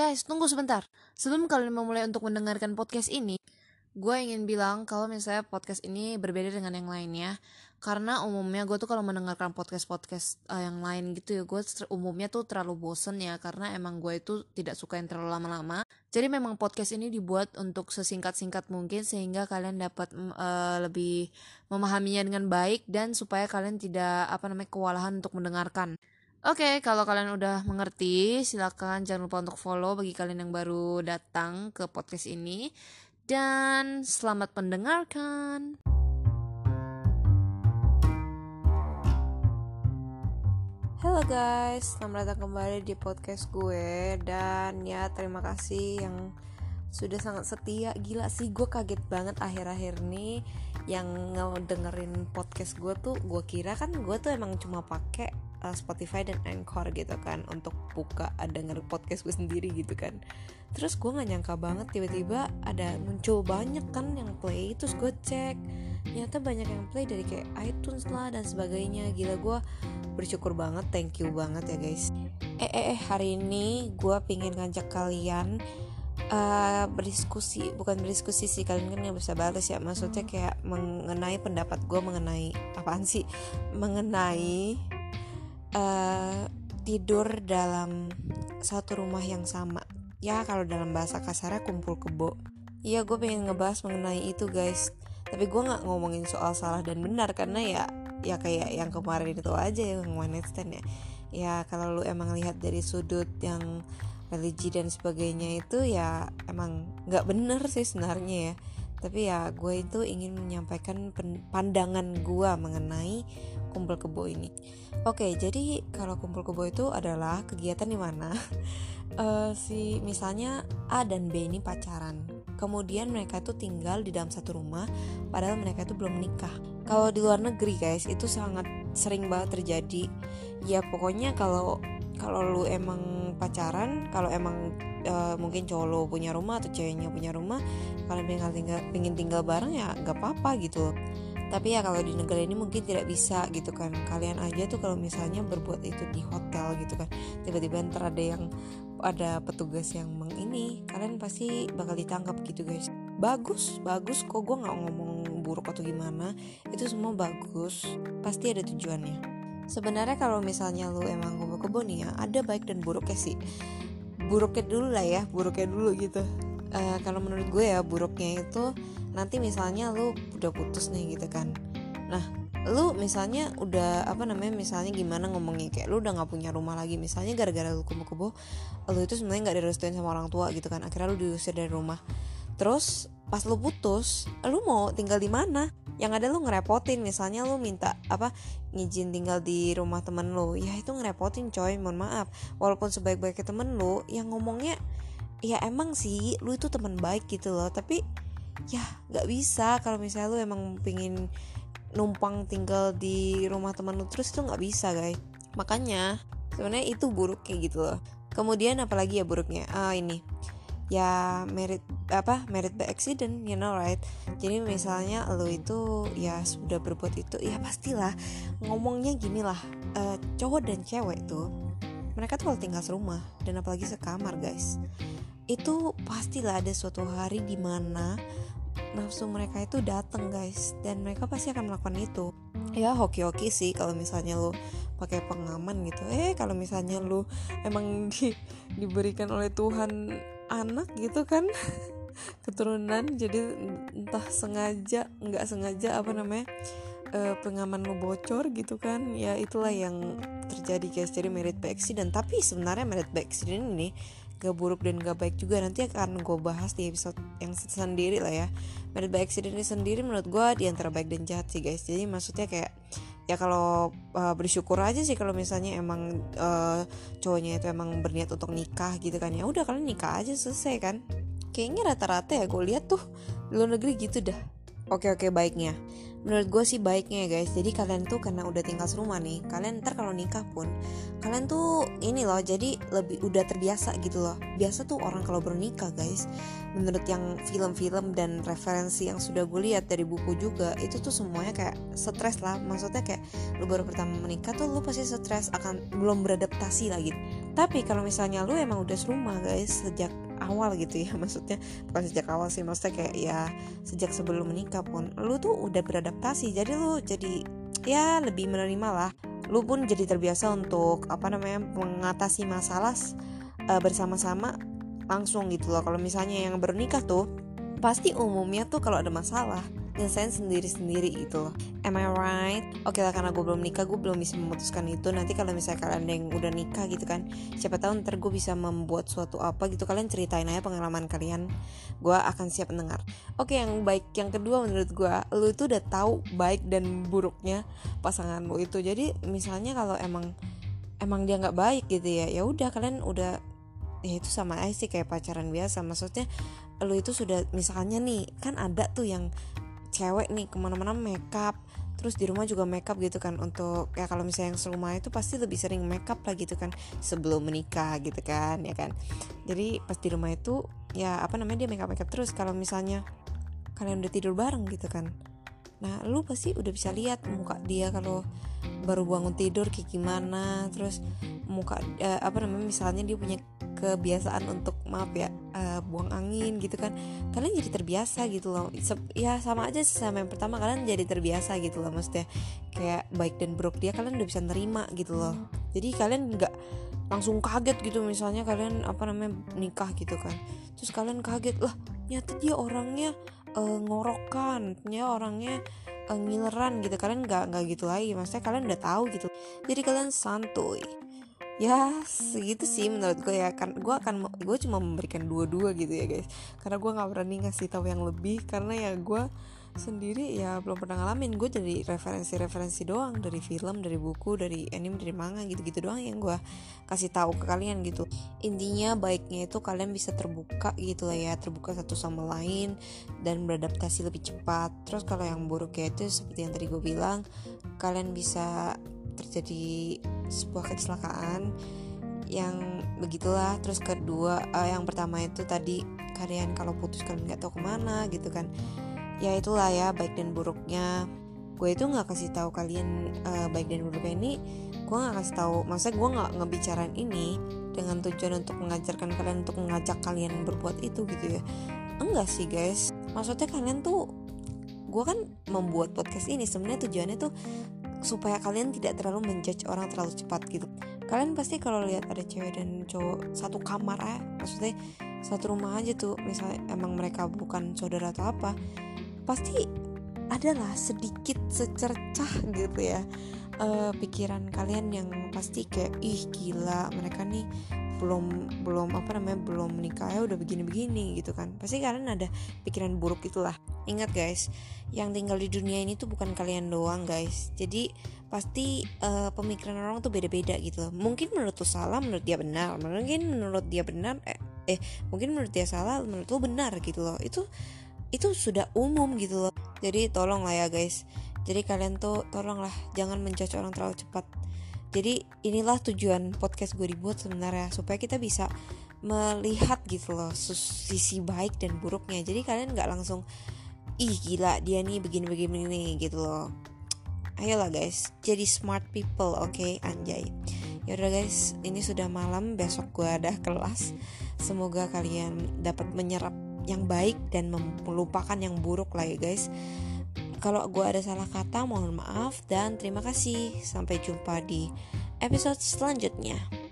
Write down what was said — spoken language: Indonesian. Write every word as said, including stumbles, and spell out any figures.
Guys, tunggu sebentar. Sebelum kalian memulai untuk mendengarkan podcast ini, gue ingin bilang kalau misalnya podcast ini berbeda dengan yang lainnya. Karena umumnya gue tuh kalau mendengarkan podcast-podcast uh, yang lain gitu ya, gue ter- umumnya tuh terlalu bosen ya. Karena emang gue itu tidak suka yang terlalu lama-lama. Jadi memang podcast ini dibuat untuk sesingkat-singkat mungkin, sehingga kalian dapat uh, lebih memahaminya dengan baik, dan supaya kalian tidak apa namanya kewalahan untuk mendengarkan. Oke, okay, kalau kalian udah mengerti, silakan jangan lupa untuk follow bagi kalian yang baru datang ke podcast ini. Dan selamat mendengarkan. Halo guys, selamat datang kembali di podcast gue. Dan ya, terima kasih yang sudah sangat setia. Gila sih, gue kaget banget akhir-akhir ini yang ngedengerin podcast gue tuh. Gue kira kan gue tuh emang cuma pakai Spotify dan Anchor gitu kan untuk buka denger podcast gue sendiri gitu kan. Terus gue gak nyangka banget tiba-tiba ada muncul banyak kan yang play. Terus gue cek, ternyata banyak yang play dari kayak iTunes lah dan sebagainya. Gila, gue bersyukur banget, thank you banget ya guys. Eh eh eh hari ini gue pengen ngajak kalian Uh, berdiskusi, bukan berdiskusi sih, kalian kan gak bisa balas ya, maksudnya kayak mengenai pendapat gue mengenai apaan sih, mengenai Uh, tidur dalam satu rumah yang sama. Ya kalau dalam bahasa kasarnya kumpul kebo. Iya, gue pengen ngebahas mengenai itu guys. Tapi gue gak ngomongin soal salah dan benar, karena ya ya kayak yang kemarin itu aja, yang one night stand ya. Ya kalau lu emang lihat dari sudut yang religi dan sebagainya itu ya emang gak benar sih sebenarnya ya. Tapi ya gue itu ingin menyampaikan pen- pandangan gue mengenai kumpul kebo ini. Oke, jadi kalau kumpul kebo itu adalah kegiatan di mana uh, si misalnya A dan B ini pacaran. Kemudian mereka itu tinggal di dalam satu rumah, padahal mereka itu belum menikah. Kalau di luar negeri guys, itu sangat sering banget terjadi. Ya pokoknya kalau kalau lu emang pacaran, kalau emang Uh, mungkin cowok lo punya rumah atau ceweknya punya rumah, kalau pengen tinggal, pengen tinggal bareng ya gak apa-apa gitu. Tapi ya kalau di negara ini mungkin tidak bisa gitu kan. Kalian aja tuh kalau misalnya berbuat itu di hotel gitu kan, tiba-tiba ntar ada yang ada petugas yang meng ini, kalian pasti bakal ditangkap gitu guys. Bagus, bagus kok, gue gak ngomong buruk atau gimana, itu semua bagus, pasti ada tujuannya. Sebenarnya kalau misalnya lo emang kumpul kebo nih ya, ada baik dan buruknya sih. Buruknya dulu lah ya, buruknya dulu gitu. Uh, kalau menurut gue ya, buruknya itu nanti misalnya lu udah putus nih gitu kan. Nah, lu misalnya udah apa namanya, misalnya gimana ngomongnya, kayak lu udah nggak punya rumah lagi. Misalnya gara-gara lu kubu-kubu, lu itu sebenarnya nggak direstuin sama orang tua gitu kan. Akhirnya lu diusir dari rumah. Terus pas lu putus, lu mau tinggal di mana? Yang ada lu ngerepotin, misalnya lu minta apa ngizin tinggal di rumah temen lu, ya itu ngerepotin coy, mohon maaf. Walaupun sebaik-baiknya temen lu, yang ngomongnya ya emang sih lu itu temen baik gitu loh, tapi ya nggak bisa kalau misalnya lu emang pingin numpang tinggal di rumah temen lu terus, itu nggak bisa guys. Makanya sebenarnya itu buruk kayak gitu loh. Kemudian apalagi ya buruknya, ah ini ya merit apa merit by accident, you know right. Jadi misalnya lo itu ya sudah berbuat itu, ya pastilah ngomongnya gini lah, uh, cowok dan cewek tuh mereka tuh kalau tinggal serumah dan apalagi sekamar guys, itu pastilah ada suatu hari dimana nafsu mereka itu dateng guys, dan mereka pasti akan melakukan itu. Ya hoki-hoki sih kalau misalnya lo pakai pengaman gitu. Eh kalau misalnya lo emang di, diberikan oleh Tuhan anak gitu kan, keturunan, jadi entah sengaja nggak sengaja apa namanya e, pengaman lu bocor gitu kan, ya itulah yang terjadi guys. Jadi merit by accident, tapi sebenarnya merit by accident ini gak buruk dan gak baik juga, nanti akan gue bahas di episode yang sendiri lah ya. Merit by accident ini sendiri menurut gue di antara baik dan jahat sih guys. Jadi maksudnya kayak ya kalau uh, bersyukur aja sih kalau misalnya emang uh, cowoknya itu emang berniat untuk nikah gitu kan, ya udah kalian nikah aja selesai kan. Kayaknya rata-rata ya gue lihat tuh di luar negeri gitu dah. Oke oke baiknya, menurut gue sih baiknya ya guys, jadi kalian tuh karena udah tinggal serumah nih, kalian ntar kalau nikah pun kalian tuh ini loh, jadi lebih udah terbiasa gitu loh. Biasa tuh orang kalau baru nikah guys, menurut yang film-film dan referensi yang sudah gue lihat dari buku juga, itu tuh semuanya kayak stres lah. Maksudnya kayak lu baru pertama menikah tuh lu pasti stres, akan belum beradaptasi lagi. Tapi kalau misalnya lu emang udah serumah guys sejak awal gitu ya, maksudnya bukan sejak awal sih, maksudnya kayak ya sejak sebelum menikah pun lu tuh udah beradaptasi, jadi lu jadi ya lebih menerima lah, lu pun jadi terbiasa untuk apa namanya mengatasi masalah uh, bersama-sama langsung gitu loh. Kalau misalnya yang bernikah tuh pasti umumnya tuh kalau ada masalah nyelesain sendiri-sendiri gitu loh. Am I right? Oke lah, karena gue belum nikah, gue belum bisa memutuskan itu. Nanti kalau misalnya kalian ada yang udah nikah gitu kan, siapa tahu ntar gue bisa membuat suatu apa gitu. Kalian ceritain aja pengalaman kalian, gue akan siap mendengar. Oke, yang baik, yang kedua menurut gue, lu tuh udah tahu baik dan buruknya pasangan lu itu. Jadi misalnya kalau emang emang dia nggak baik gitu ya, ya udah kalian udah, ya itu sama aja sih kayak pacaran biasa. Maksudnya lu itu sudah, misalnya nih kan ada tuh yang cewek nih kemana-mana makeup, terus di rumah juga makeup gitu kan, untuk ya kalau misalnya yang serumah itu pasti lebih sering makeup lah gitu kan sebelum menikah gitu kan, ya kan. Jadi pas di rumah itu ya apa namanya dia makeup makeup terus. Kalau misalnya kalian udah tidur bareng gitu kan, nah lu pasti udah bisa lihat muka dia kalau baru bangun tidur kayak gimana, terus muka eh, apa namanya misalnya dia punya kebiasaan untuk maaf ya uh, buang angin gitu kan, kalian jadi terbiasa gitu loh. Se- ya sama aja sama yang pertama, kalian jadi terbiasa gitu loh, maksudnya kayak baik dan buruk dia kalian udah bisa nerima gitu loh. Jadi kalian nggak langsung kaget gitu, misalnya kalian apa namanya nikah gitu kan, terus kalian kaget lah nyata dia orangnya uh, ngorokan, dia orangnya uh, ngileran gitu. Kalian nggak nggak gitu lagi, maksudnya kalian udah tahu gitu, jadi kalian santuy. Ya segitu sih menurut gue ya kan. Gue akan gue cuma memberikan dua-dua gitu ya guys, karena gue gak berani ngasih tahu yang lebih, karena ya gue sendiri ya belum pernah ngalamin. Gue jadi referensi-referensi doang, dari film, dari buku, dari anime, dari manga gitu-gitu doang yang gue kasih tahu ke kalian gitu. Intinya baiknya itu kalian bisa terbuka gitu lah ya, terbuka satu sama lain dan beradaptasi lebih cepat. Terus kalau yang buruk ya itu seperti yang tadi gue bilang, kalian bisa terjadi sebuah kecelakaan yang begitulah. Terus kedua uh, yang pertama itu tadi, kalian kalau putus kalian nggak tahu kemana gitu kan, ya itulah ya baik dan buruknya. Gue itu nggak kasih tahu kalian uh, baik dan buruknya ini, gue nggak kasih tahu, maksudnya gue nggak ngebicarain ini dengan tujuan untuk mengajarkan kalian, untuk mengajak kalian berbuat itu gitu ya, enggak sih guys. Maksudnya kalian tuh, gue kan membuat podcast ini sebenarnya tujuannya tuh supaya kalian tidak terlalu menjudge orang terlalu cepat gitu. Kalian pasti kalau lihat ada cewek dan cowok satu kamar ya, maksudnya satu rumah aja tuh, misalnya emang mereka bukan saudara atau apa, pasti adalah sedikit secercah gitu ya e, pikiran kalian yang pasti kayak ih gila mereka nih belum belum apa namanya belum menikah ya udah begini-begini gitu kan. Pasti kalian ada pikiran buruk itulah. Ingat guys, yang tinggal di dunia ini tuh bukan kalian doang guys. Jadi pasti uh, pemikiran orang tuh beda-beda gitu loh. Mungkin menurut lu salah, menurut dia benar. Mungkin menurut dia benar eh, eh mungkin menurut dia salah, menurut lu benar gitu loh. Itu itu sudah umum gitu loh. Jadi tolonglah ya guys. Jadi kalian tuh tolonglah jangan menjudge orang terlalu cepat. Jadi inilah tujuan podcast gue dibuat sebenarnya, supaya kita bisa melihat gitu loh sisi baik dan buruknya. Jadi kalian gak langsung ih gila dia nih begini-begini gitu loh. Ayolah guys, jadi smart people, oke okay? Anjay. Yaudah guys, ini sudah malam, besok gue ada kelas. Semoga kalian dapat menyerap yang baik dan melupakan yang buruk lah ya guys. Kalau gue ada salah kata mohon maaf dan terima kasih. Sampai jumpa di episode selanjutnya.